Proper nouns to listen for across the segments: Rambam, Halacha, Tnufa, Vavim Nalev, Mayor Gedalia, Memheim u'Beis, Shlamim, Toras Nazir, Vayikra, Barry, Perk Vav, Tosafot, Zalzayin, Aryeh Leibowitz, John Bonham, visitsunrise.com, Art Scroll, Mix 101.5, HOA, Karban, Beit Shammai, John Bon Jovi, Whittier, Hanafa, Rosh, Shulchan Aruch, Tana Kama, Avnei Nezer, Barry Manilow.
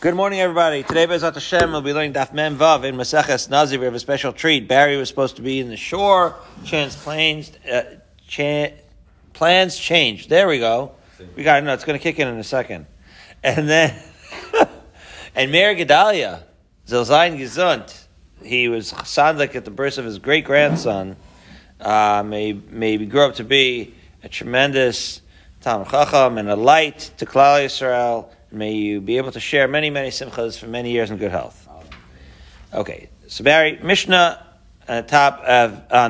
Good morning, everybody. Today, Be'ezat Hashem, we'll be learning Daf Mem Vav in Maseches Nazir. We have a special treat. Barry was supposed to be in the shore. Plans changed. There we go. We got it. No, it's going to kick in a second. And then, and Mayor Gedalia, Zalzayin gesund. He was chassandik at the birth of his great grandson. May he grow up to be a tremendous Talmid Chacham and a light to Klal Yisrael. May you be able to share many, many simchas for many years in good health. Okay, so Barry, Mishnah on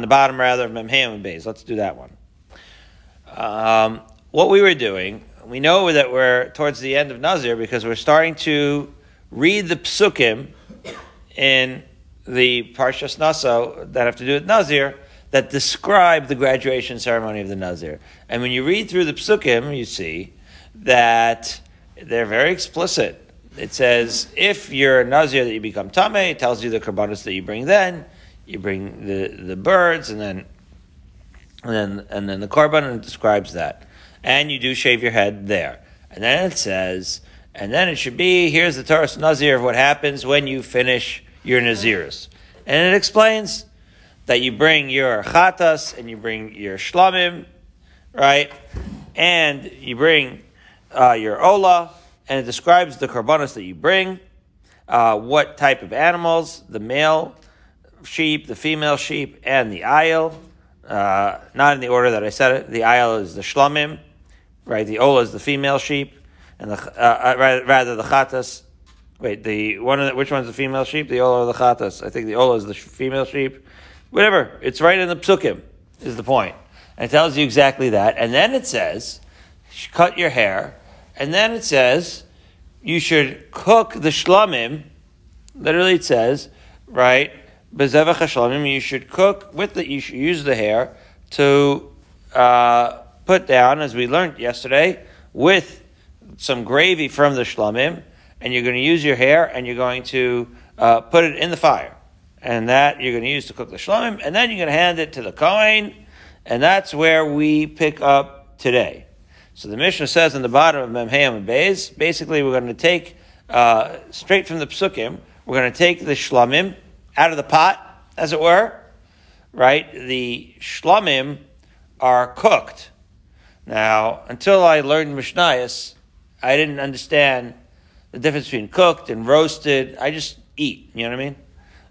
the bottom of Memheim u'Beis. Let's do that one. What we were doing, we know that we're towards the end of Nazir because we're starting to read the psukim in the Parshas Naso that have to do with Nazir that describe the graduation ceremony of the Nazir. And when you read through the psukim, you see that they're very explicit. It says, if you're a Nazir that you become Tameh, it tells you the Karbanos that you bring then. You bring the birds and then the Karban, and it describes that. And you do shave your head there. And then it says, and then it should be, here's the Toras Nazir of what happens when you finish your Nazirus. And it explains that you bring your Chatas and you bring your Shlamim, right? And you bring your Ola, and it describes the Karbanos that you bring, what type of animals, the male sheep, the female sheep, and the ayil, not in the order that I said it. The ayil is the Shlamim, right? The Ola is the female sheep, and the Chatas. Wait, which one's the female sheep? The Ola or the Chatas? I think the Ola is the female sheep. Whatever, it's right in the Psukim, is the point. And it tells you exactly that, and then it says, cut your hair. And then it says, you should cook the shlamim. Literally it says, right, Bezevach HaShlomim, you should cook with you should use the hair to put down, as we learned yesterday, with some gravy from the shlamim, and you're going to use your hair, and you're going to put it in the fire. And that you're going to use to cook the shlamim, and then you're going to hand it to the kohen, and that's where we pick up today. So the Mishnah says on the bottom of Mem Hei Amud Beis, basically we're going to take, straight from the Psukim, we're going to take the Shlamim out of the pot, as it were, right? The Shlamim are cooked. Now, until I learned Mishnayos, I didn't understand the difference between cooked and roasted. I just eat, you know what I mean?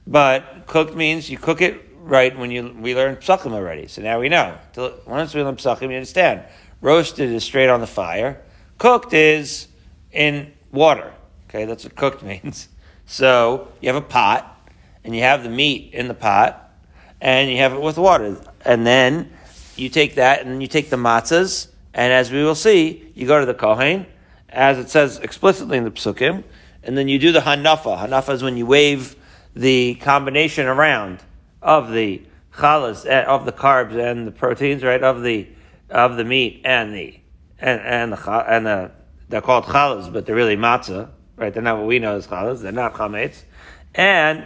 But cooked means you cook it right when we learned Psukim already. So now we know. Once we learn Psukim, you understand. Roasted is straight on the fire. Cooked is in water. Okay, that's what cooked means. So you have a pot, and you have the meat in the pot, and you have it with water. And then you take that, and you take the matzahs, and as we will see, you go to the kohen, as it says explicitly in the psukim, and then you do the hanafa. Hanafa is when you wave the combination around of the challahs, of the carbs and the proteins, right, of the meat and the they're called challahs, but they're really matzah, right? They're not what we know as challahs. They're not chametz, and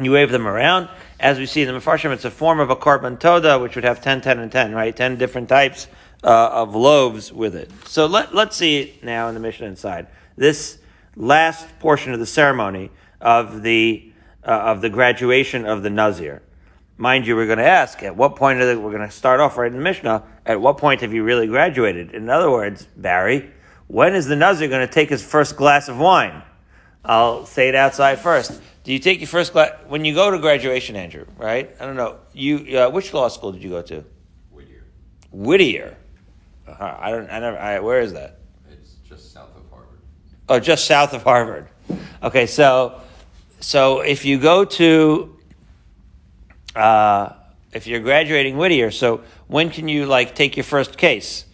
you wave them around. As we see in the Mefarshim, it's a form of a korban todah, which would have 10, 10, and 10, right? 10 different types of loaves with it. So let's see it now in the Mishnah inside this last portion of the ceremony of the graduation of the Nazir. Mind you, we're going to ask, at what point we're going to start off right in the Mishnah, at what point have you really graduated? In other words, Barry, when is the Nazir going to take his first glass of wine? I'll say it outside first. Do you take your first glass, when you go to graduation, Andrew, right? I don't know, you which law school did you go to? Whittier. Uh-huh. Where is that? It's just south of Harvard. Oh, just south of Harvard. Okay, so if you go to, if you're graduating Whittier, so when can you take your first case?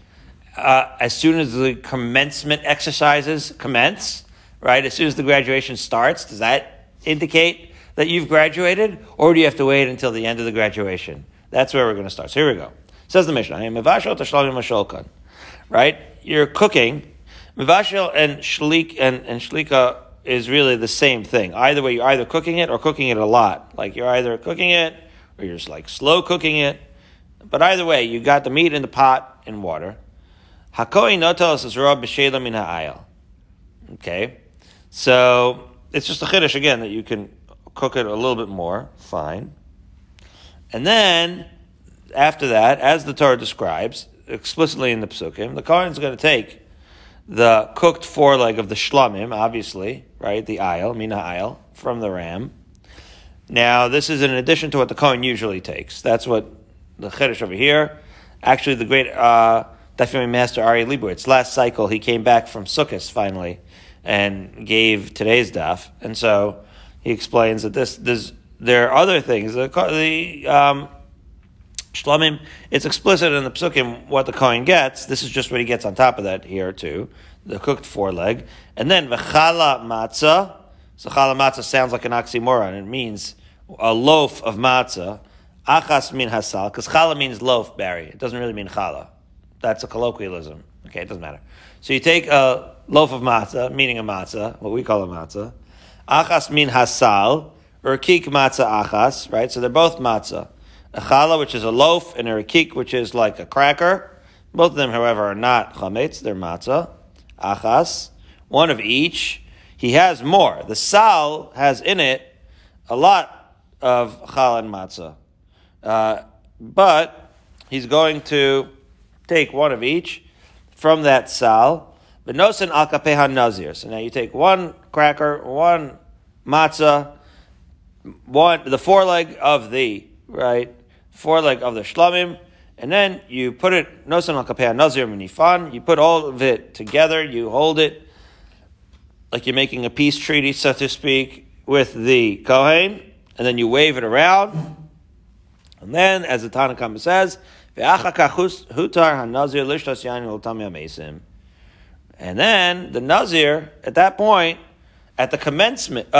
As soon as the commencement exercises commence, right? As soon as the graduation starts, does that indicate that you've graduated? Or do you have to wait until the end of the graduation? That's where we're going to start. So here we go. It says the Mishnah, right? You're cooking. Mevashel and shlik and shlika is really the same thing. Either way, you're either cooking it or cooking it a lot. You're either cooking it or you're just slow cooking it. But either way, you got the meat in the pot and water. Okay. So it's just a chiddush again that you can cook it a little bit more. Fine. And then after that, as the Torah describes explicitly in the Pesukim, the Kohen is going to take the cooked foreleg of the shlamim, obviously, right? The aisle, mina aisle, from the ram. Now, this is in addition to what the Kohen usually takes. That's what the Chiddush over here. Actually, the great Daf Yomi master Aryeh Leibowitz, last cycle, he came back from Sukkot finally and gave today's daf. And so he explains that there are other things. The shlamim, it's explicit in the Pesukim what the Kohen gets. This is just what he gets on top of that here too, the cooked foreleg. And then v'chala matzah. So chala matzah sounds like an oxymoron. It means a loaf of matzah. Achas min hasal, because chala means loaf, Barry. It doesn't really mean chala. That's a colloquialism. Okay, it doesn't matter. So you take a loaf of matzah, meaning a matzah, what we call a matzah. Achas min hasal, urkik matzah achas, right? So they're both matzah. A challah, which is a loaf, and a rekik, which is like a cracker. Both of them, however, are not chametz, they're matzah. Achas, one of each. He has more. The sal has in it a lot of challah and matzah. But he's going to take one of each from that sal. Benasan al kapeh hanazir. So now you take one cracker, one matzah, the foreleg of the, right? Foreleg of the shlamim, and then you put it, nosan al kapeh nazir minifan, you put all of it together, you hold it like you're making a peace treaty, so to speak, with the Kohen, and then you wave it around. And then, as the Tana Rabanan says, and then the Nazir, at that point, at the commencement,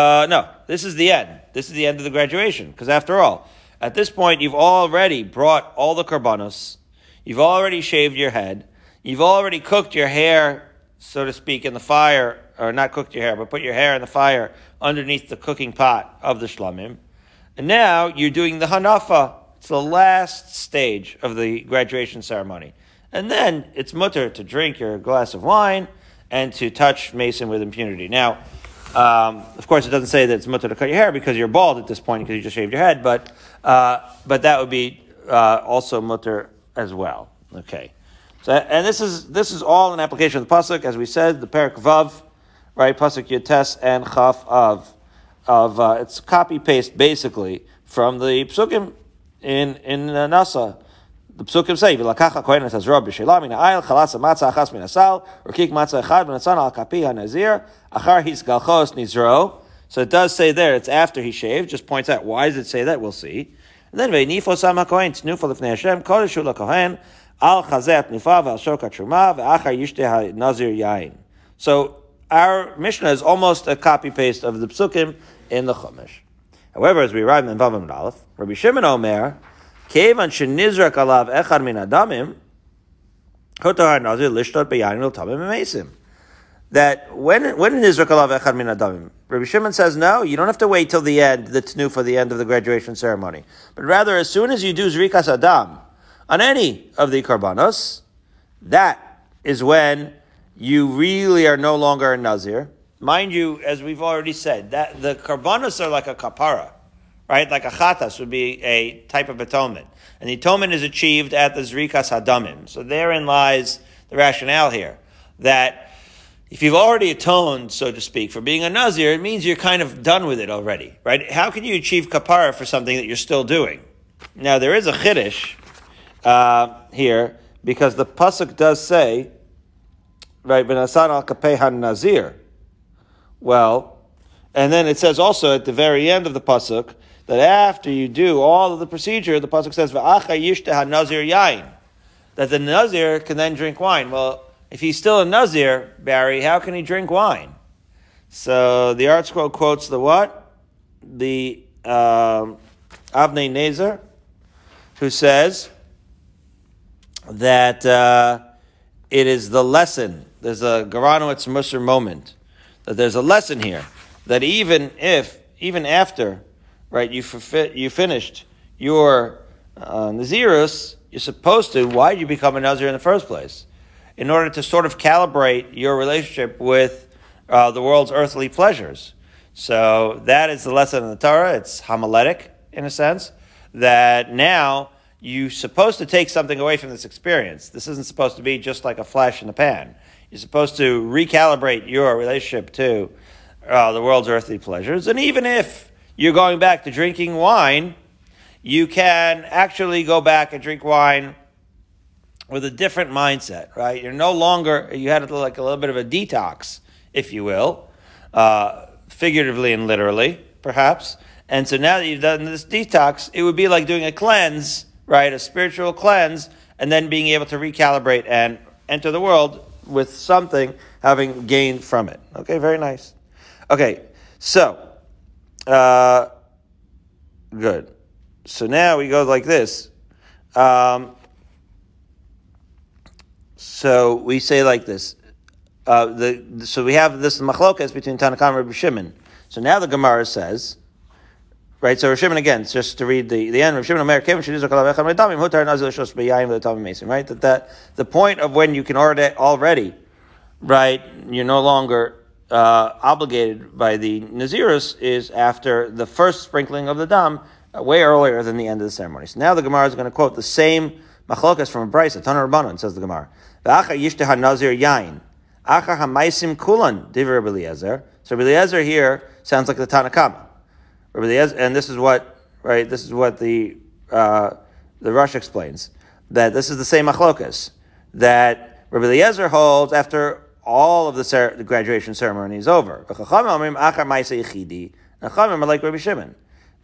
this is the end. This is the end of the graduation, because after all, at this point, you've already brought all the korbanos. You've already shaved your head. You've already cooked your hair, so to speak, in the fire, or not cooked your hair, but put your hair in the fire underneath the cooking pot of the shlamim. And now you're doing the hanafa. It's the last stage of the graduation ceremony. And then it's mutter to drink your glass of wine and to touch mason with impunity. Now, of course, it doesn't say that it's mutter to cut your hair because you're bald at this point because you just shaved your head, but that would be also mutter as well. Okay. So, and this is all an application of the pasuk, as we said, the Perk Vav, right? Pasuk Yates and Chaf of it's copy paste basically from the psukim in Nasa. The psukim say, "Vilakacha kohen has rob b'shelam min ha'ayil chalas matzah achas min asal urkik matzah echad v'nasan al kapeh hanazir achar his galchos nizro." So it does say there it's after he shaved. Just points out why does it say that? We'll see. And then ve'nifos am hakohen tnufo lifnei Hashem kodeshu lakohen al chazeh tnufa ve'al shokah truma ve'achar yishteh hanazir yain. So our Mishnah is almost a copy paste of the psukim in the Chumash. However, as we arrive in Vavim Nalev, Rabbi Shimon Omer, Kevan shenizrak alav echad min adamim, hotar hanazir lishtot beyayin el tamim emesim. That when nizrak alav echad min adamim, Rabbi Shimon says, no, you don't have to wait till the end, the tnu for the end of the graduation ceremony, but rather as soon as you do zrikas adam on any of the korbanos, that is when you really are no longer a nazir. Mind you, as we've already said, that the karbanos are like a kapara, right? Like a chatas would be a type of atonement. And the atonement is achieved at the zrikas hadamim. So therein lies the rationale here, that if you've already atoned, so to speak, for being a nazir, it means you're kind of done with it already, right? How can you achieve kapara for something that you're still doing? Now, there is a chiddush here, because the pasuk does say, right, Benasan al kapeh hanazir. Well, and then it says also at the very end of the pasuk that after you do all of the procedure, the pasuk says v'achar yishteh hanazir yain, that the nazir can then drink wine. Well, if he's still a nazir, Barry, how can he drink wine? So the Art Scroll quotes the what? The Avnei Nezer, who says that it is the lesson. There's a Garanowitz Musar moment. That there's a lesson here that even after, right, you finished your nazirus, you're supposed to. Why did you become a nazir in the first place? In order to sort of calibrate your relationship with the world's earthly pleasures. So that is the lesson in the Torah. It's homiletic, in a sense, that now you're supposed to take something away from this experience. This isn't supposed to be just like a flash in the pan. You're supposed to recalibrate your relationship to the world's earthly pleasures. And even if you're going back to drinking wine, you can actually go back and drink wine with a different mindset, right? You're no longer, you had like a little bit of a detox, if you will, figuratively and literally, perhaps. And so now that you've done this detox, it would be like doing a cleanse, right? A spiritual cleanse, and then being able to recalibrate and enter the world with something having gained from it. Okay, very nice. Okay, so, good. So now we go like this. So we say like this. So we have this machlokas between Tanakam and Rebbe Shimon. So now the Gemara says, right, so Rebbe Shimon again, just to read the end, Rebbe Shimon Omer, right, that the point of when you can already, right, you're no longer obligated by the Nazirus is after the first sprinkling of the dam, way earlier than the end of the ceremony. So now the Gemara is going to quote the same machlokas from a brisa, Tana Rabanan, says the Gemara. So Rabbi Eliezer here sounds like the Tana Kama. And this is what, right, this is what the Rosh explains, that this is the same machlokas, that Rabbi Eliezer holds after all of the graduation ceremony is over. The Chachamim are like Rabbi Shimon.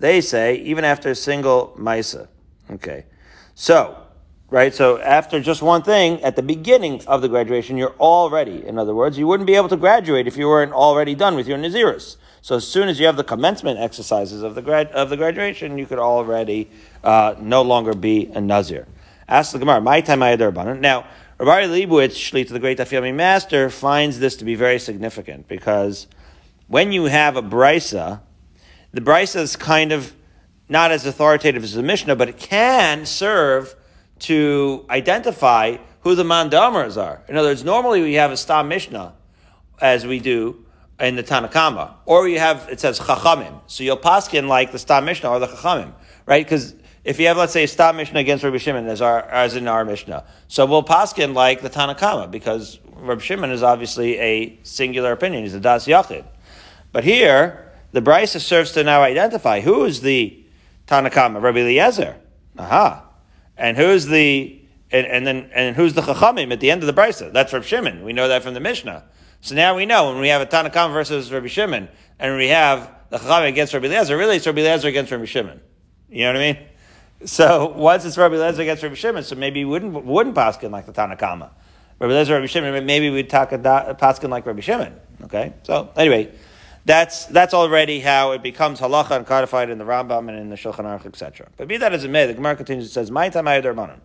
They say, even after a single Maisa. Okay. So, right, so after just one thing, at the beginning of the graduation, you're already, in other words, you wouldn't be able to graduate if you weren't already done with your Nazirus. So as soon as you have the commencement exercises of the graduation, you could already no longer be a Nazir. Ask the Gemara, my time I had. Now, Aryeh Leibowitz, Shlita, the great Daf Yomi master, finds this to be very significant, because when you have a Brisa, the Brisa is kind of not as authoritative as the Mishnah, but it can serve to identify who the mandamers are. In other words, normally we have a Stam Mishnah, as we do in the Tanakama, or we have, it says Chachamim. So you'll paskin like the Stam Mishnah or the Chachamim, right? Because if you have, let's say, Stam Mishnah against Rabbi Shimon, as in our Mishnah, so we'll paskin like the Tanakama, because Rabbi Shimon is obviously a singular opinion. He's a Das Yachid. But here, the Brisa serves to now identify who is the Tana Kama, Rabbi Eliezer, and who's the and who's the Chachamim at the end of the Brisa. That's Rabbi Shimon. We know that from the Mishnah. So now we know when we have a Tana Kama versus Rabbi Shimon, and we have the Chachamim against Rabbi Eliezer. Really, it's Rabbi Eliezer against Rabbi Shimon. You know what I mean? So once it's Rabbi Eliezer against Rabbi Shimon, so maybe we wouldn't paskin like the Tana Kama, Rabbi Eliezer, Rabbi Shimon. Maybe we'd talk paskin like Rabbi Shimon. Okay. So anyway. That's already how it becomes halacha and codified in the Rambam and in the Shulchan Aruch, etc. But be that as it may, the Gemara continues, it says, "My time I had Rabbanan."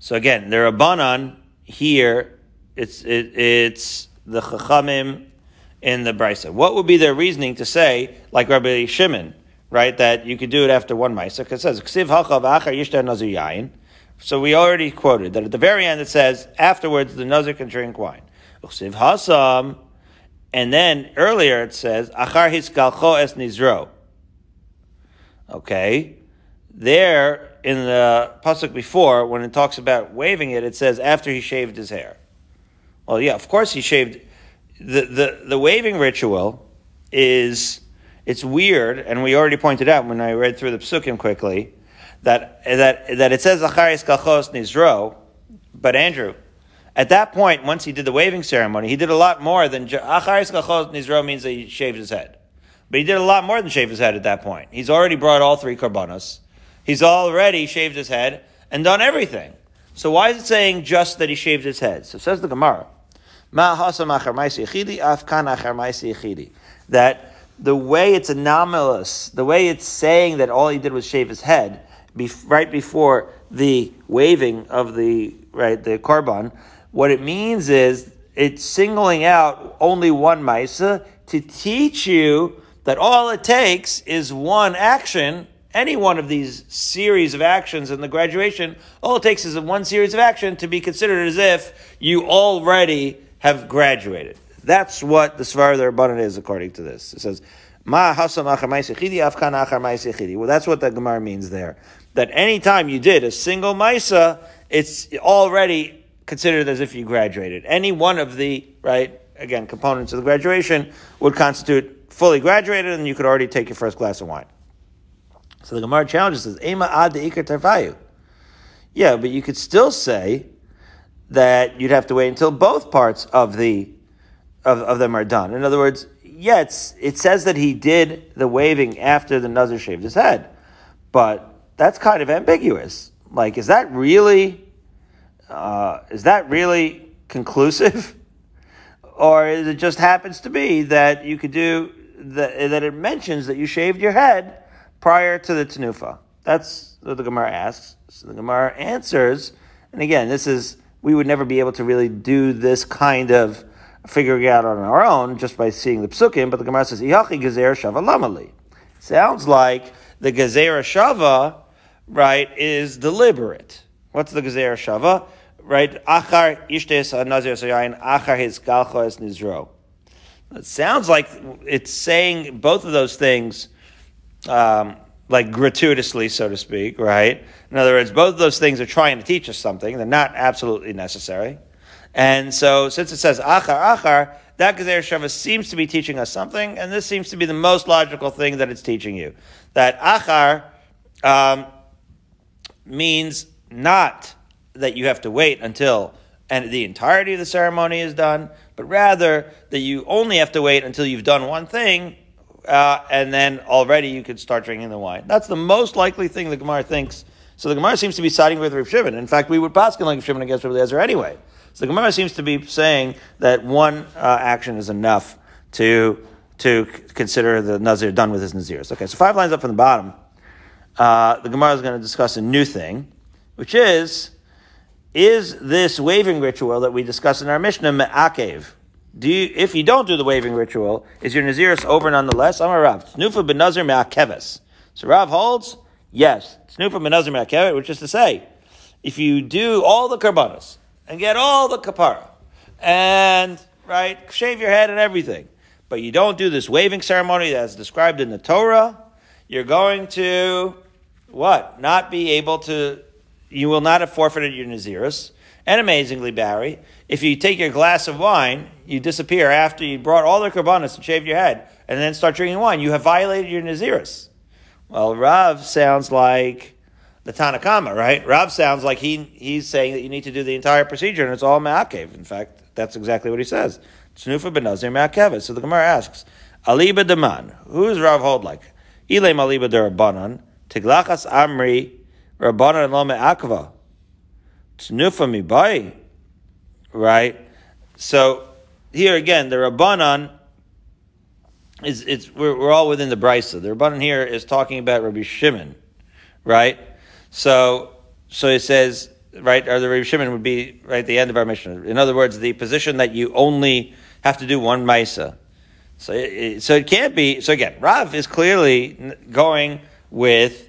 So again, the Rabbanan here, it's the Chachamim in the Brisa. What would be their reasoning to say, like Rabbi Shimon, right, that you could do it after one Brisa? Because it says, "Ksiv halcha v'achar yishter nazir yain." So we already quoted that at the very end it says, afterwards the nazir can drink wine. Ksiv hasam. And then earlier it says, "Achar hiskalcho es nizro." Okay, there in the pasuk before, when it talks about waving it, it says after he shaved his hair. Well, yeah, of course he shaved. The waving ritual is, it's weird, and we already pointed out when I read through the psukim quickly that it says "Achar hiskalcho es nizro," but Andrew, at that point, once he did the waving ceremony, he did a lot more than Acharis Kachos Nizro means that he shaved his head. But he did a lot more than shave his head at that point. He's already brought all three korbanos. He's already shaved his head and done everything. So why is it saying just that he shaved his head? So says the Gemara, that the way it's anomalous, the way it's saying that all he did was shave his head, right before the waving of the korban, what it means is it's singling out only one ma'isa to teach you that all it takes is one action, any one of these series of actions in the graduation, all it takes is one series of action to be considered as if you already have graduated. That's what the Svarah the Rabbanan is according to this. It says, Ma hasam achar ma'aseh chidi, afkan achar ma'aseh chidi. Well, that's what the Gemara means there. That any time you did a single ma'aseh, it's already considered as if you graduated. Any one of the, right, again, components of the graduation would constitute fully graduated, and you could already take your first glass of wine. So the Gemara challenges says, Ema ad de'ikar tarfayu. Yeah, but you could still say that you'd have to wait until both parts of the of them are done. In other words, yeah, it says that he did the waving after the Nazir shaved his head, but that's kind of ambiguous. Like, is that really conclusive, or is it just happens to be that you could do that it mentions that you shaved your head prior to the Tanufa? That's what the Gemara asks. So the Gemara answers, and again, we would never be able to really do this kind of figuring out on our own just by seeing the psukim, but the Gemara says, Ihachi Gezer Shava Lamali. Sounds like the Gezer Shava, right, is deliberate. What's the Gezer Shava? Right? Achar Ishtes HaNazir Sayayin, Achar His Galcho Es Nizro. It sounds like it's saying both of those things, like gratuitously, so to speak, right? In other words, both of those things are trying to teach us something. They're not absolutely necessary. And so, since it says achar, achar, that Gezer Shava seems to be teaching us something, and this seems to be the most logical thing that it's teaching you. That achar means not that you have to wait until and the entirety of the ceremony is done, but rather that you only have to wait until you've done one thing, and then already you could start drinking the wine. That's the most likely thing the Gemara thinks. So the Gemara seems to be siding with Reb Shimon. In fact, we would pass like Reb Shimon against Rebbe Eliezer anyway. So the Gemara seems to be saying that one action is enough to consider the Nazir done with his Naziris. Okay, so 5 lines up from the bottom, the Gemara is going to discuss a new thing, which is this waving ritual that we discuss in our Mishnah me'akev? If you don't do the waving ritual, is your Naziris over nonetheless? I'm a Rav. Tnufa b'nazir me'akeves. So Rav holds, yes, Tnufa b'nazir me'akeves, which is to say, if you do all the karbanos, and get all the kapara, and, right, shave your head and everything, but you don't do this waving ceremony that's described in the Torah, you're going to, what? Not be able to, you will not have forfeited your Naziris. And amazingly, Barry, if you take your glass of wine, you disappear after you brought all the karbanos and shaved your head, and then start drinking wine, you have violated your Naziris. Well, Rav sounds like the Tana Kama, right? Rav sounds like he's saying that you need to do the entire procedure, and it's all me'akev. In fact, that's exactly what he says. Tnufa b'nazir me'akev. So the Gemara asks, Aliba deman, who is Rav hold like? Ilem aliba derabanan, tiglachas amri, rabanan lo me'akva, tnufa mibai. Right? So here again, the Rabbanan we're all within the Brisa. The Rabbanan here is talking about Rabbi Shimon, right? So it says, right, or the Rebbe Shimon would be right at the end of our Mishnah. In other words, the position that you only have to do one Maisa. So it can't be, so again, Rav is clearly going with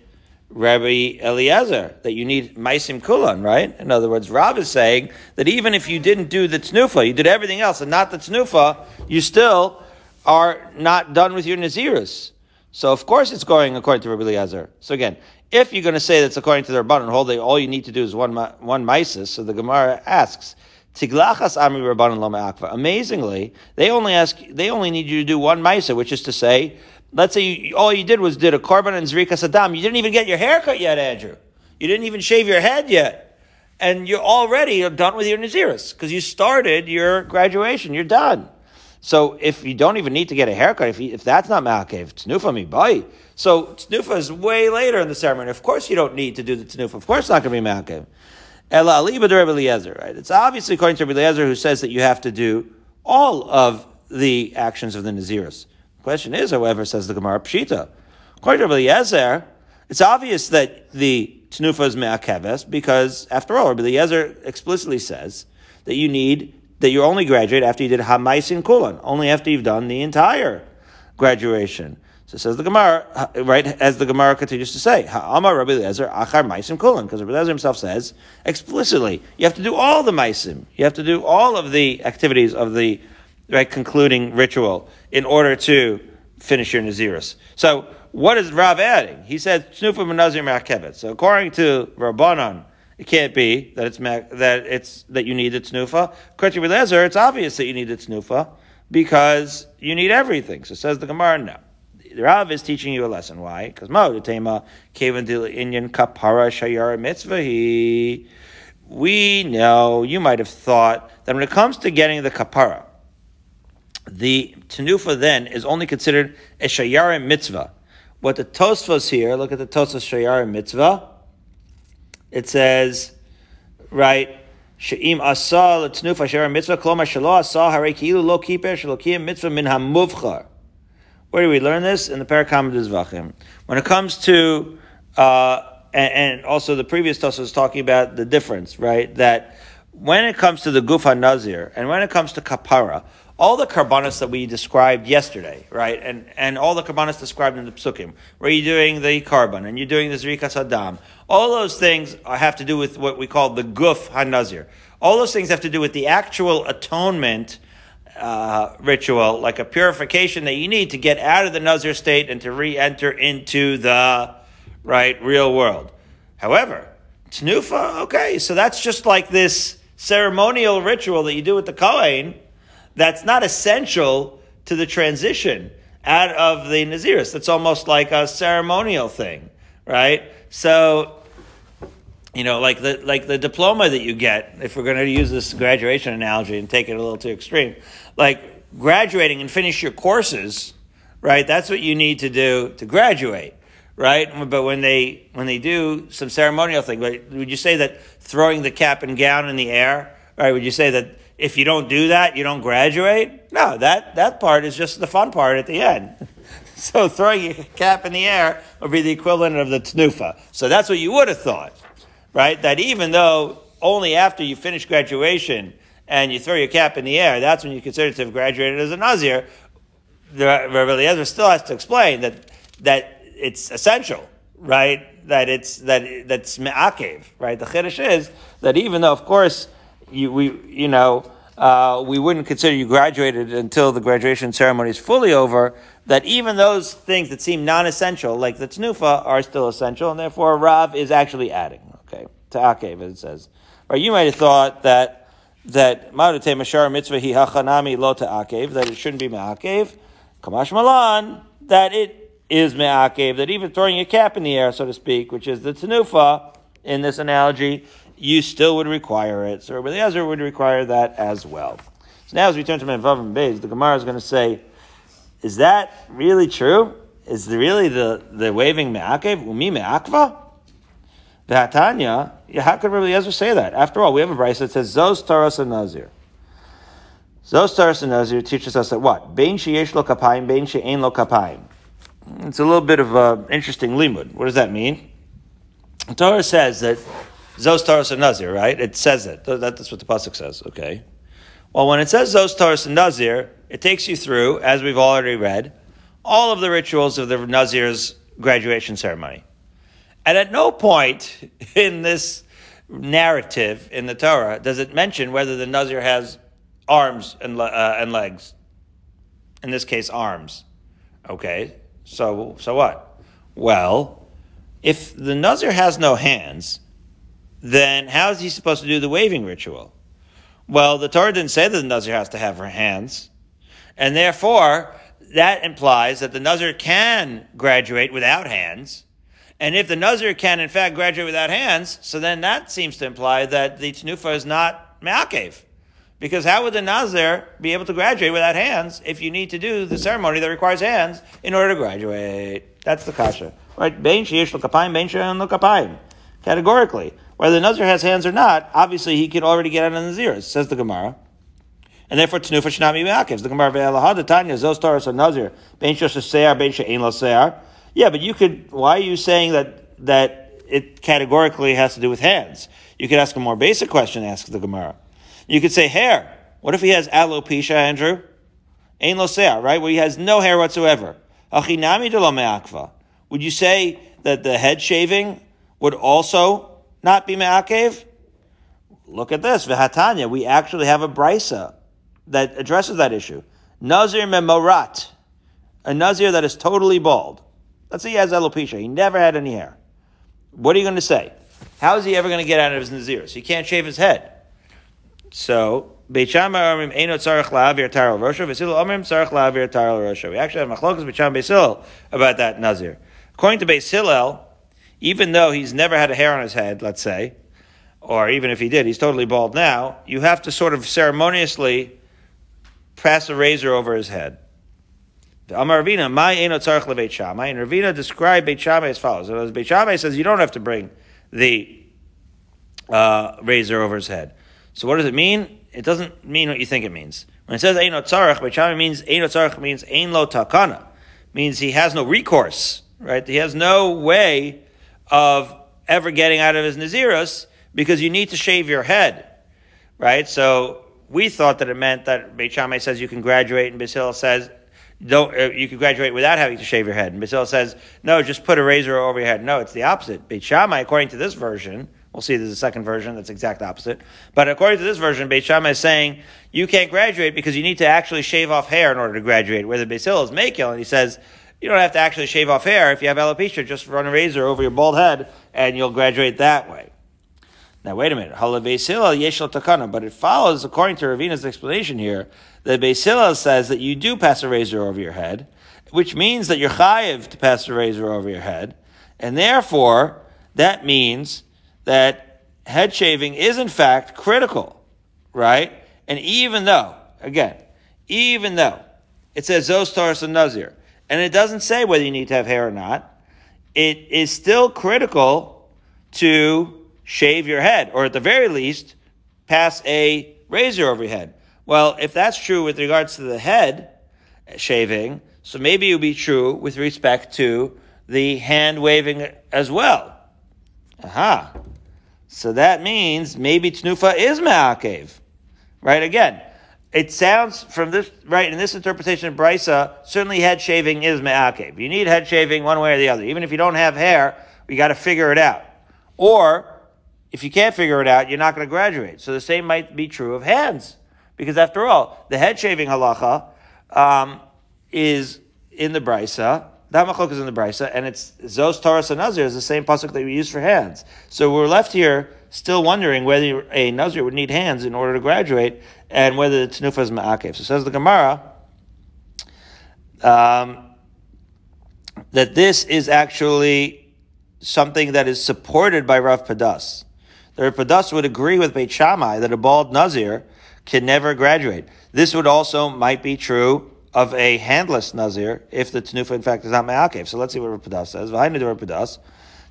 Rabbi Eliezer, that you need Maisim Kulan, right? In other words, Rav is saying that even if you didn't do the Tnufa, you did everything else and not the Tnufa, you still are not done with your Naziris. So of course it's going according to Rabbi Eliezer. So again, if you're going to say that's according to their Rabbanan, hold that all you need to do is one Maisis, so the Gemara asks, Tiglachas Amri Rabbanan Lo Me'akva. Amazingly, they only need you to do one Maisa, which is to say, let's say all you did was did a Korban and Zrikas Adam. You didn't even get your haircut yet, Andrew. You didn't even shave your head yet. And you're already done with your Naziris, because you started your graduation. You're done. So if you don't even need to get a haircut, if that's not Ma'akev, Tnufa Mibai. So Tnufa is way later in the ceremony. Of course you don't need to do the Tnufa. Of course it's not going to be Ma'akev. Ela Aliba Rebbe Eliezer, right? It's obviously according to Rebbe Eliezer, who says that you have to do all of the actions of the Naziris. The question is, however, says the Gemara, Pshita, according to Rebbe Eliezer, it's obvious that the Tnufa is Ma'akeves, because after all, Rebbe Eliezer explicitly says that you need that you only graduate after you did Hamaisin Kulan, only after you've done the entire graduation. So says the Gemara, right, as the Gemara continues to say, Ha'amar Rabbi Eliezer achar Maisim Kulan, because Rabbi Eliezer himself says explicitly, you have to do all the Maisim, you have to do all of the activities of the right, concluding ritual in order to finish your Nazirus. So what is Rav adding? He says, Tnufim Nazir Ma'akevet. So according to Rabbanan, it can't be that that you need the Tnufa. According to Eliezer, it's obvious that you need the Tnufa because you need everything. So says the Gemara, no. The Rav is teaching you a lesson. Why? Because we know, you might have thought, that when it comes to getting the kapara, the tenufa then is only considered a shayara mitzvah. What the Tosfos here, look at the Tosfos shayara mitzvah. It says, right, she'im asal tenufa shayara mitzvah, kolomar shelo asal harei ki'ilu lo kiper shelokiyem mitzvah min hamuvchar. Where do we learn this? In the Perek Vavim. When it comes to, and also the previous Tosfos was talking about the difference, right? That when it comes to the Gufa Nazir and when it comes to Kapara, all the Karbanos that we described yesterday, right? And all the Karbanos described in the Psukim, where you're doing the Karban and you're doing the Zrikas Hadam, all those things have to do with what we call the Guf HaNazir. All those things have to do with the actual atonement ritual, like a purification that you need to get out of the Nazir state and to re-enter into the, right, real world. However, Tnufa, okay, so that's just like this ceremonial ritual that you do with the Kohen that's not essential to the transition out of the Nazirus. That's almost like a ceremonial thing, right? So, you know, like the diploma that you get, if we're going to use this graduation analogy and take it a little too extreme, like graduating and finish your courses, right? That's what you need to do to graduate, right? But when they do some ceremonial thing, would you say that throwing the cap and gown in the air, right? Would you say that if you don't do that, you don't graduate? No, that part is just the fun part at the end. So throwing your cap in the air would be the equivalent of the Tnufa. So that's what you would have thought, right? That even though only after you finish graduation and you throw your cap in the air, that's when you consider to have graduated as a Nazir, the Rebbe Eliezer still has to explain that it's essential, right? That's me'akev, right? The chiddush is that even though, of course, we wouldn't consider you graduated until the graduation ceremony is fully over, that even those things that seem non-essential, like the Tnufa, are still essential, and therefore Rav is actually adding. Okay, to Akev, it says. Right, you might have thought that Marutei Mashar Mitzvah Hi Hachanami Lo Ta'akev, that it shouldn't be Me'akev. Kamash Malan, that it is Me'akev, that even throwing your cap in the air, so to speak, which is the Tanufa, in this analogy, you still would require it. So Rabbi Eliezer would require that as well. So now as we turn to Mem Hei Amud Beis, the Gemara is going to say, is that really true? Is really the waving Me'akev, Umi Me'akva? The Hatanya, how could Rabbi Eliezer say that? After all, we have a brayso that says, Zos Toras Nazir. Zos Toras Nazir teaches us that what? Bein sheyesh lo kapayim, bein she'ein lo kapayim. It's a little bit of an interesting limud. What does that mean? The Torah says that Zos Toras Nazir, right? It says it. That's what the pasuk says, okay? Well, when it says Zos Toras Nazir, it takes you through, as we've already read, all of the rituals of the Nazir's graduation ceremony. And at no point in this narrative in the Torah does it mention whether the Nazir has arms and legs. In this case, arms. Okay, so what? Well, if the Nazir has no hands, then how is he supposed to do the waving ritual? Well, the Torah didn't say that the Nazir has to have her hands. And therefore, that implies that the Nazir can graduate without hands. And if the Nazir can, in fact, graduate without hands, so then that seems to imply that the Tnufa is not Me'akev. Because how would the Nazir be able to graduate without hands if you need to do the ceremony that requires hands in order to graduate? That's the kasha. Right? Bein sheyesh lo kapayim, bein she'ein lo kapayim. Categorically, whether the Nazir has hands or not, obviously he can already get out of the Nazirus, says the Gemara. And therefore, Tnufa should not be Me'akev. The Gemara ve'alahad tanya, zos Toras Nazir, bein sheyesh se'ar, bein she'ein lo se'ar. Yeah, but you could, why are you saying that it categorically has to do with hands? You could ask a more basic question, ask the Gemara. You could say hair. What if he has alopecia, Andrew? Ein lo se'ar, right? Where he has no hair whatsoever. Achinami de lo me'akva. Would you say that the head shaving would also not be me'akev? Look at this. V'hatanya, we actually have a brisa that addresses that issue. Nazir memorat, a Nazir that is totally bald. Let's say he has alopecia. He never had any hair. What are you going to say? How is he ever going to get out of his Nazir? So he can't shave his head. So, Beit Shammai Omrim Einot Tzarech La'avir Tar Al Rosho, Beis Hillel Omrim Tzarech La'avir Tar Al Rosho. We actually have Machlokas Beit Shammai Beis Hillel about that Nazir. According to Beis Hillel, even though he's never had a hair on his head, let's say, or even if he did, he's totally bald now, you have to sort of ceremoniously pass a razor over his head. Amar Ravina, my Einot Tzarech La'Beit Shammai, and Ravina described Beit Shammai as follows. So Beit Shammai says you don't have to bring the razor over his head. So what does it mean? It doesn't mean what you think it means. When it says Einot Tzarech, Beit Shammai means Einot Tzarech means Ein Lo Takana, means he has no recourse, right? He has no way of ever getting out of his Nazirus because you need to shave your head, right? So we thought that it meant that Beit Shammai says you can graduate, and Beis Hillel says you can graduate without having to shave your head. And Beis Hillel says no, just put a razor over your head. No, it's the opposite. Beit Shammai, according to this version. We'll see there's a second version that's exact opposite. But according to this version, Beit Shammai is saying you can't graduate because you need to actually shave off hair in order to graduate, where the Beis Hillel is Mekil, and he says you don't have to actually shave off hair. If you have alopecia, just run a razor over your bald head and you'll graduate that way. Now, wait a minute. Hala Beis Hillel yesh lo takana. But it follows, according to Ravina's explanation here, that Beis Hillel says that you do pass a razor over your head, which means that you're chayiv to pass a razor over your head. And therefore, that means that head shaving is in fact critical, right? And even though it says Zos Toras Nazir, and it doesn't say whether you need to have hair or not, it is still critical to shave your head, or at the very least, pass a razor over your head. Well, if that's true with regards to the head shaving, so maybe it would be true with respect to the hand waving as well. Aha. So that means maybe Tnufa is Ma'akev. Right? Again, it sounds from this, right, in this interpretation of Brisa, certainly head shaving is Ma'akev. You need head shaving one way or the other. Even if you don't have hair, we got to figure it out. Or, if you can't figure it out, you're not going to graduate. So the same might be true of hands. Because after all, the head shaving halacha is in the Brisa. That machlok is in the Brisa, and it's Zos Toras Nazir is the same pasuk that we use for hands. So we're left here still wondering whether a Nazir would need hands in order to graduate, and whether the Tenufa is Ma'akev. So says the Gemara that this is actually something that is supported by Rav Padas. The Rav Padas would agree with Beit Shammai that a bald Nazir can never graduate. This would also might be true of a handless Nazir, if the Tenufa, in fact, is not Me'akev. So let's see what Rav Padas says. V'hainu Rav Padas,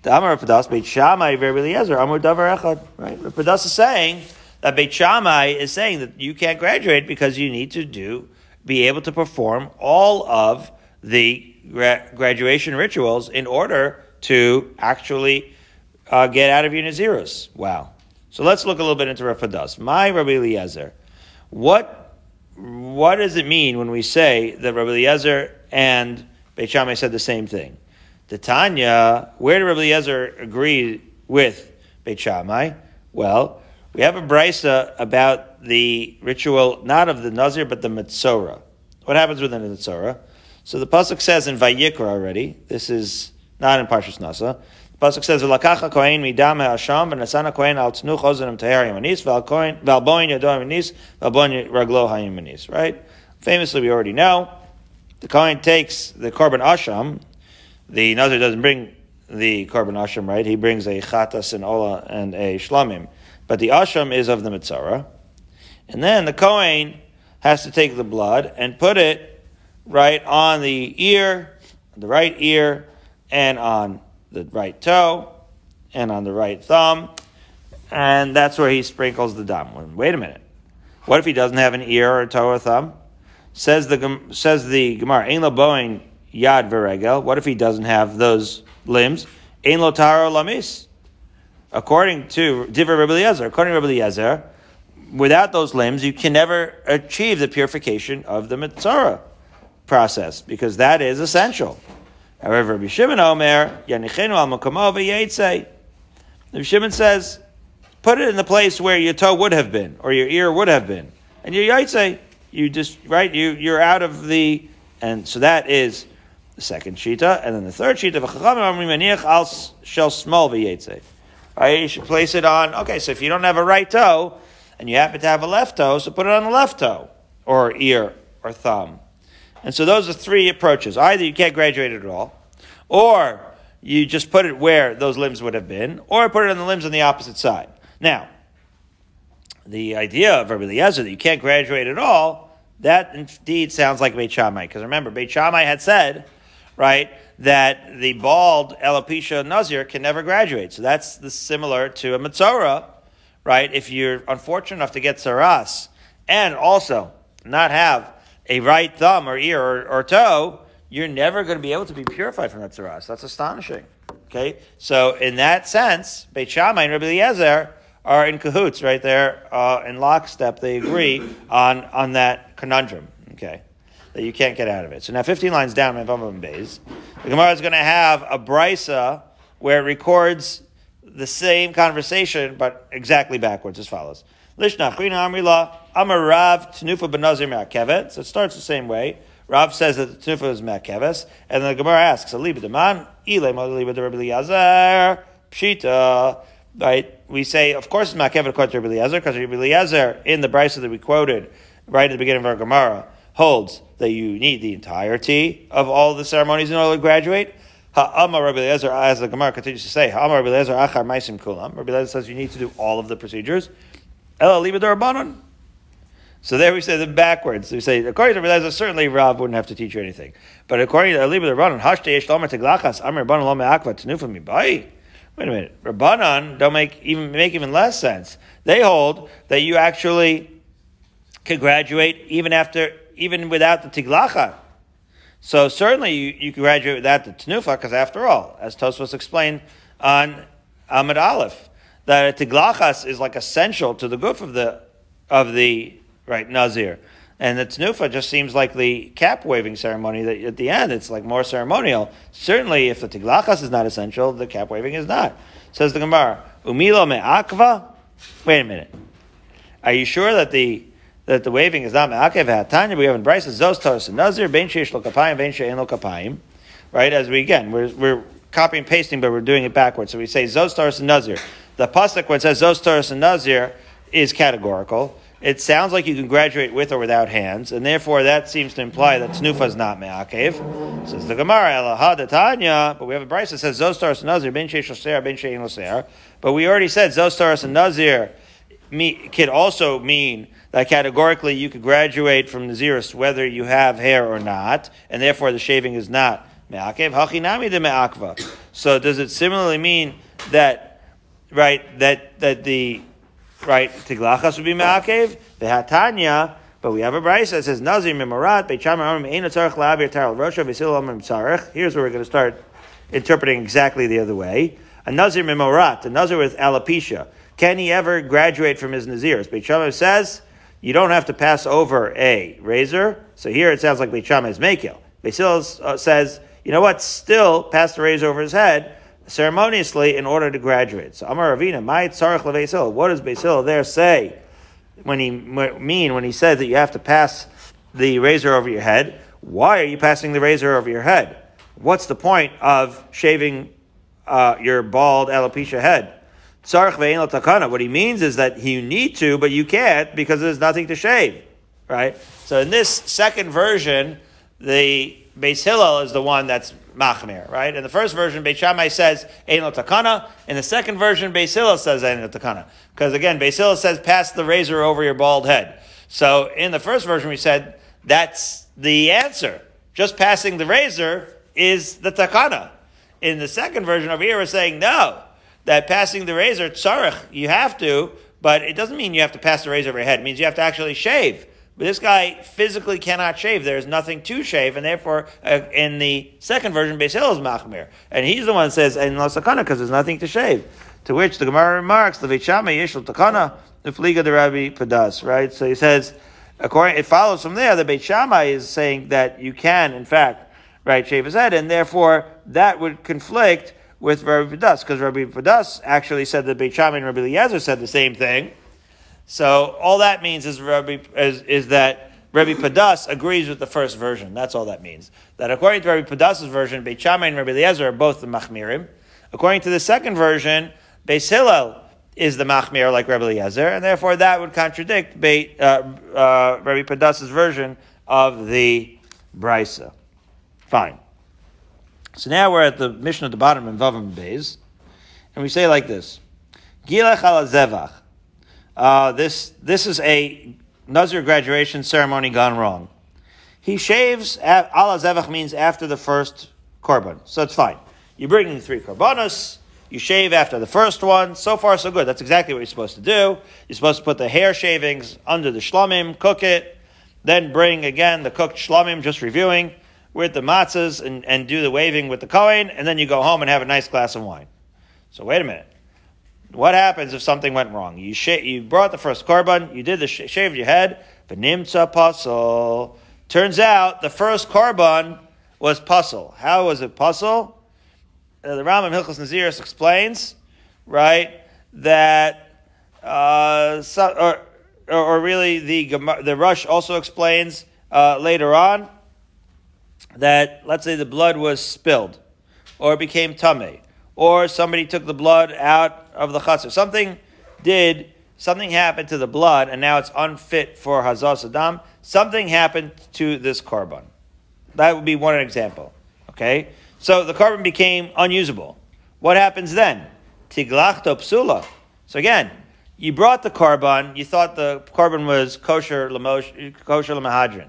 the Amar Rav Padas, Beit Shammai, Rabbi Eliezer, Amar Davar Echad. Right? Rav Padas is saying that Beit Shammai is saying that you can't graduate because you need to be able to perform all of the graduation rituals in order to actually get out of your Nazirus. Wow. So let's look a little bit into Rav Padas. My Rabbi Eliezer, What does it mean when we say that Rabbi Eliezer and Beit Shammai said the same thing? The Tanya, where did Rabbi Eliezer agree with Beit Shammai? Well, we have a brisa about the ritual, not of the Nazir, but the Metzora. What happens with the Metzora? So the pasuk says in Vayikra already, this is not in Parshas Naso, the pasuk says, "V'lakacha kohen midam ha'asham, v'nasana kohen al tnuch ozenem taher yamanis, v'alboin yado yamanis, v'alboin raglo hayamanis." Right? Famously, we already know the kohen takes the korban asham. The Nazir doesn't bring the korban asham, right? He brings a chatas and ola and a shlamim, but the asham is of the mitzara. And then the kohen has to take the blood and put it right on the right ear, and on the right toe, and on the right thumb, and that's where he sprinkles the dam. Wait a minute. What if he doesn't have an ear or a toe or thumb? Says the Gemara, Ein lo boin yad v'regel. What if he doesn't have those limbs? Ein lo taro lamis. According to Divrei Rabbi Eliezer, without those limbs, you can never achieve the purification of the mitzvah process, because that is essential. However, Rabbi Shimon Omer, Yanichenu al makamo v'yetzei. Rabbi Shimon says, put it in the place where your toe would have been, or your ear would have been, and your yetzei, you just, right? You're out of the, and so that is the second shita, and then the third shita. Right, you should place it on. Okay, so if you don't have a right toe and you happen to have a left toe, so put it on the left toe or ear or thumb. And so those are three approaches. Either you can't graduate it at all, or you just put it where those limbs would have been, or put it on the limbs on the opposite side. Now, the idea of Rabbi Eliezer that you can't graduate at all, that indeed sounds like Beit Shammai. Because remember, Beit Shammai had said, right, that the bald alopecia nazir can never graduate. So that's similar to a metzora, right? If you're unfortunate enough to get tzaras and also not have a right thumb or ear or toe, you're never going to be able to be purified from that tzaras. That's astonishing. Okay? So in that sense, Beit Shammai and Rabbi Eliezer are in cahoots right there, in lockstep. They agree on that conundrum, okay, that you can't get out of it. So now 15 lines down, Mem Hei Amud Beis, the Gemara is going to have a brisa where it records the same conversation, but exactly backwards as follows. Lishna Chrina Amrila Amar Rav Tenufa Benazir Me'akevet. So it starts the same way. Rav says that the Tenufa is Me'akeves, and then the Gemara asks, Aliba Daman, Ile Maliba de Rabbi Eliezer, Pshita. Right, we say, of course, it's Ma'akevet according to Rabbi Eliezer, because Rabbi Eliezer, in the brisa that we quoted right at the beginning of our Gemara, holds that you need the entirety of all the ceremonies in order to graduate. Ha'amar Rabbi Eliezer, as the Gemara continues to say, Ha'amar Rabbi Eliezer achar ma'asim kulam. Rabbi Eliezer says you need to do all of the procedures. Ela liba d'rabanan. So there we say them backwards. We say, according to Rabbi Eliezer, certainly Rav wouldn't have to teach you anything. But according to liba d'rabanan, hashtei yesh l'omer teglachas, amar Rabbanan lo me'akva tenufa mibai. Wait a minute. Rabbanan don't make even less sense. They hold that you actually can graduate even without the tiglacha. So certainly you can graduate without the tenufa, because after all, as Tosafot explained on Amud Aleph, that a tiglachas is like essential to the goof of the right nazir, and the tenufa just seems like the cap waving ceremony that at the end it's like more ceremonial. Certainly, if the tiglachas is not essential, the cap waving is not. Says the Gemara, umilo me'akva. Wait a minute, are you sure that the waving is not me'akev ha'tanya? We have in Bryce zos Toras Nazir bein sheish lo kapayim bein she'ein lo kapayim. Right, as we're copying and pasting, but we're doing it backwards. So we say zos Toras Nazir. The pasuk when it says zos Toras Nazir is categorical. It sounds like you can graduate with or without hands, and therefore that seems to imply that Tznufa is not me'akev. Says the Gemara, Elaha Datanya, but we have a Bryce that says zos Toras Nazir bein sheish lo se'er bein she'ein lo se'er. But we already said zos Toras Nazir could also mean that categorically you could graduate from Nazirus whether you have hair or not, and therefore the shaving is not me'akev. Hachinami de me'akva. So does it similarly mean that the tiglachas would be me'akev? Vehatanya, but we have a brayso that says nazir memorat becham amrim ein tzarich la'avir taral Rosh Beis Hillel amrim tzarich. Here's where we're going to start interpreting exactly the other way. A nazir memorat, a nazir with alopecia, can he ever graduate from his nazirus? Beit Shammai says you don't have to pass over a razor. So here it sounds like Beit Shammai is mekil. Beis Hillel says, you know what? Still pass the razor over his head ceremoniously in order to graduate. So Amar Ravina, my tzarich leBeis Hillel. What does Beis Hillel there say when he says that you have to pass the razor over your head? Why are you passing the razor over your head? What's the point of shaving your bald alopecia head? What he means is that you need to, but you can't because there's nothing to shave, right? So in this second version, the Beis Hillel is the one that's machmir, right? In the first version, Beit Shammai says, Ein lo takana. In the second version, Beis Hillel says, Ein lo takana. Because again, Beis Hillel says, pass the razor over your bald head. So in the first version, we said, that's the answer. Just passing the razor is the takana. In the second version over here, we're saying, no. That passing the razor, tzarech, you have to, but it doesn't mean you have to pass the razor over your head. It means you have to actually shave. But this guy physically cannot shave. There's nothing to shave, and therefore, in the second version, Beis Hillel is machmir. And he's the one that says, and lo sakana, because there's nothing to shave. To which the Gemara remarks, Beit Shammai yesh lo takana, ufliga de Rabbi Padas, right? So he says, according, it follows from there that Beit Shammai is saying that you can, in fact, right, shave his head, and therefore, that would conflict with Rabbi Padas, because Rabbi Padas actually said that Beit Shammai and Rabbi Eliezer said the same thing. So all that means is that Rabbi Padas agrees with the first version. That's all that means. That according to Rabbi Padas' version, Beit Shammai and Rabbi Eliezer are both the Machmirim. According to the second version, Beis Hillel is the Machmir like Rabbi Eliezer, and therefore that would contradict Rabbi Padas' version of the Brisa. Fine. So now we're at the Mishnah at the bottom in Vavim Beis, and we say like this: Gilech ala Zevach. This is a Nazir graduation ceremony gone wrong. He shaves, ala Zevach means after the first korban. So it's fine. You bring in 3 korbanos, you shave after the first one. So far, so good. That's exactly what you're supposed to do. You're supposed to put the hair shavings under the shlomim, cook it, then bring again the cooked shlomim, just reviewing, with the matzahs and do the waving with the kohen, and then you go home and have a nice glass of wine. So wait a minute. What happens if something went wrong? You brought the first korban, you did the shaved your head, v'nimtza pasol. Turns out the first korban was pasol. How was it pasol? The Rambam Hilchos Naziris explains, right, that really the Rosh also explains later on that, let's say the blood was spilled or became tameh, or somebody took the blood out of the chatzor. Something happened to the blood and now it's unfit for hazas adam. Something happened to this korban. That would be one example. Okay? So the korban became unusable. What happens then? Tiglachto psula. So again, you brought the korban. You thought the korban was kosher lemahadrin.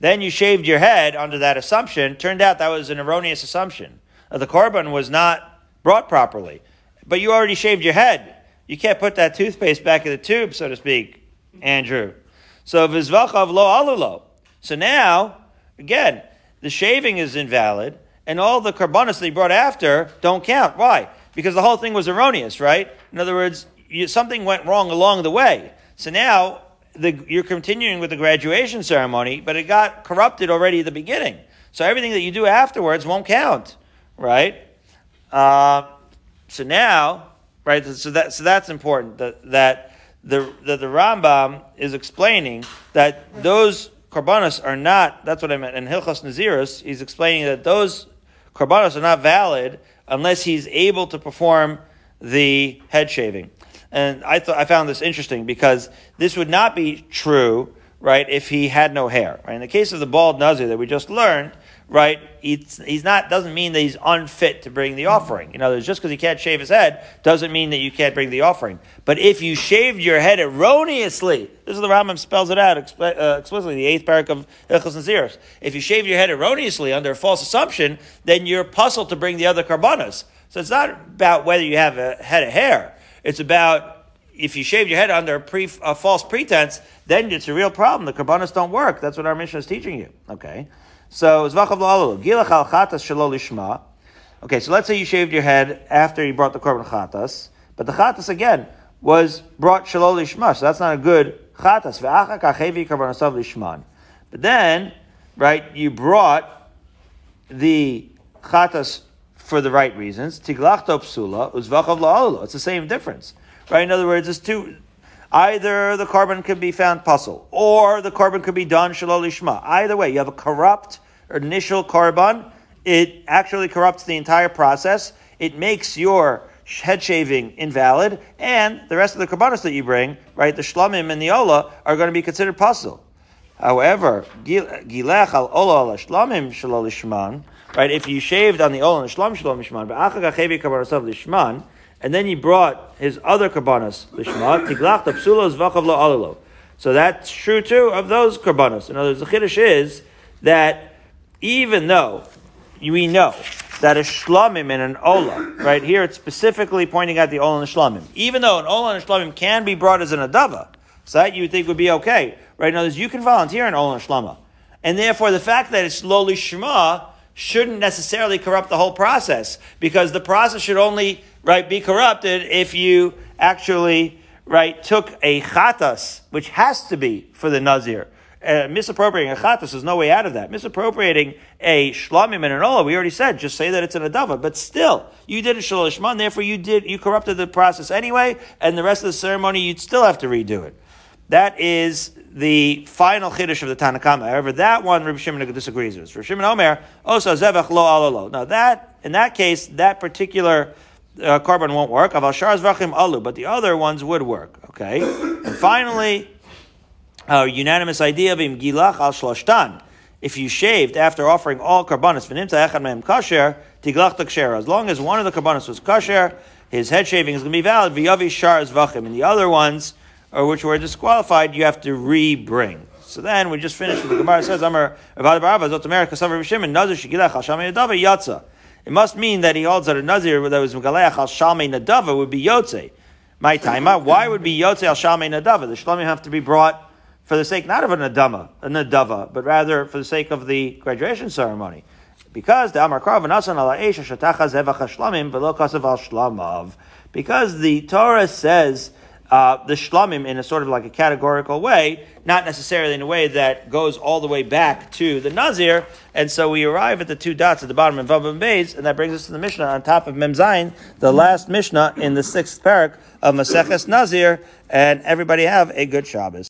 Then you shaved your head under that assumption. Turned out that was an erroneous assumption. The korban was not brought properly. But you already shaved your head. You can't put that toothpaste back in the tube, so to speak, Andrew. So vizvachav lo alulo. So now, again, the shaving is invalid. And all the karbanos they brought after don't count. Why? Because the whole thing was erroneous, right? In other words, something went wrong along the way. So now you're continuing with the graduation ceremony, but it got corrupted already at the beginning. So everything that you do afterwards won't count, right? So that's important that the Rambam is explaining that those karbanos are not. That's what I meant. In Hilchos Nazirus, he's explaining that those korbanos are not valid unless he's able to perform the head shaving. And I found this interesting because this would not be true, right, if he had no hair. Right? In the case of the bald Nazir that we just learned, right, doesn't mean that he's unfit to bring the offering. In other words, just because he can't shave his head doesn't mean that you can't bring the offering. But if you shaved your head erroneously, this is the Rambam spells it out explicitly, the 8th parak of Hilchos Naziros. If you shaved your head erroneously under a false assumption, then you're puzzled to bring the other karbanos. So it's not about whether you have a head of hair. It's about if you shaved your head under a false pretense, then it's a real problem. The karbanos don't work. That's what our Mishnah is teaching you. Okay. So, okay, so let's say you shaved your head after you brought the korban chatas, but the chatas, again, was brought shelo lishma, so that's not a good chatas. But then, right, you brought the chatas for the right reasons. It's the same difference, right? In other words, it's two. Either the korban could be found passul, or the korban could be done shelo lishma. Either way, you have a corrupt initial korban. It actually corrupts the entire process. It makes your head shaving invalid, and the rest of the korbanos that you bring, right, the shlomim and the ola, are going to be considered passul. However, gilech al ola al shlomim shelo lishman, right, if you shaved on the ola and the shlom shelo lishman, ba'achak achevi korbanosov lishman, and then he brought his other korbanos lishma tiglach tapsulos v'chav lo alulo. So that's true too of those korbanos. In other words, the chiddush is that even though we know that a shlomim and an ola, right here, it's specifically pointing out the ola and the shlomim. Even though an ola and a shlomim can be brought as an adava, so that you would think would be okay, right? In other words, you can volunteer an ola and a shlama, and therefore the fact that it's lo lishma shouldn't necessarily corrupt the whole process, because the process should only, right, be corrupted if you actually, right, took a chatas, which has to be for the nazir. Misappropriating a chatas, there's no way out of that. Misappropriating a shlomim and an ola, we already said, just say that it's an adava, but still, you did a shelo lishma, therefore you corrupted the process anyway, and the rest of the ceremony, you'd still have to redo it. That is the final Chiddush of the Tana Kama. However, that one, Rebbe Shimon disagrees with. Rebbe Shimon Omer, Osa Zevach Lo Alolo. Now, that, in that case, that particular korban won't work. Aval Shar Zvachim Alu, but the other ones would work. Okay? And finally, our unanimous idea of Im Gilach Al Shloshtan. If you shaved after offering all karbanos, v'nimtza echad mehem kasher, tiglach t'ksher. As long as one of the karbanos was kasher, his head shaving is going to be valid. V'yavi shar zvachim, and the other ones, or which were disqualified, you have to re-bring. So then we just finished with the Gemara says, "Amar Avad Barava Zot America Kasav Rishim Nazir Shigilach Al Shalmei Nadava Yatsa." It must mean that he holds that a Nazir that was Megaleach Al Shalmei Nadava would be Yotze. My taima. Why would be Yotze Al Shalmei Nadava? The Shlomim have to be brought for the sake not of a nadava, but rather for the sake of the graduation ceremony, because the Amar Kar V'Nasan Ala Eish Shatachas Zevach HaShlomim V'Lo Kasav Al Shlamav, because the Torah says the Shlomim in a sort of like a categorical way, not necessarily in a way that goes all the way back to the Nazir, and so we arrive at the two dots at the bottom in Vavim Beis, and that brings us to the Mishnah on top of Mem Zayin, the last Mishnah in the 6th parak of Maseches Nazir, and everybody have a good Shabbos.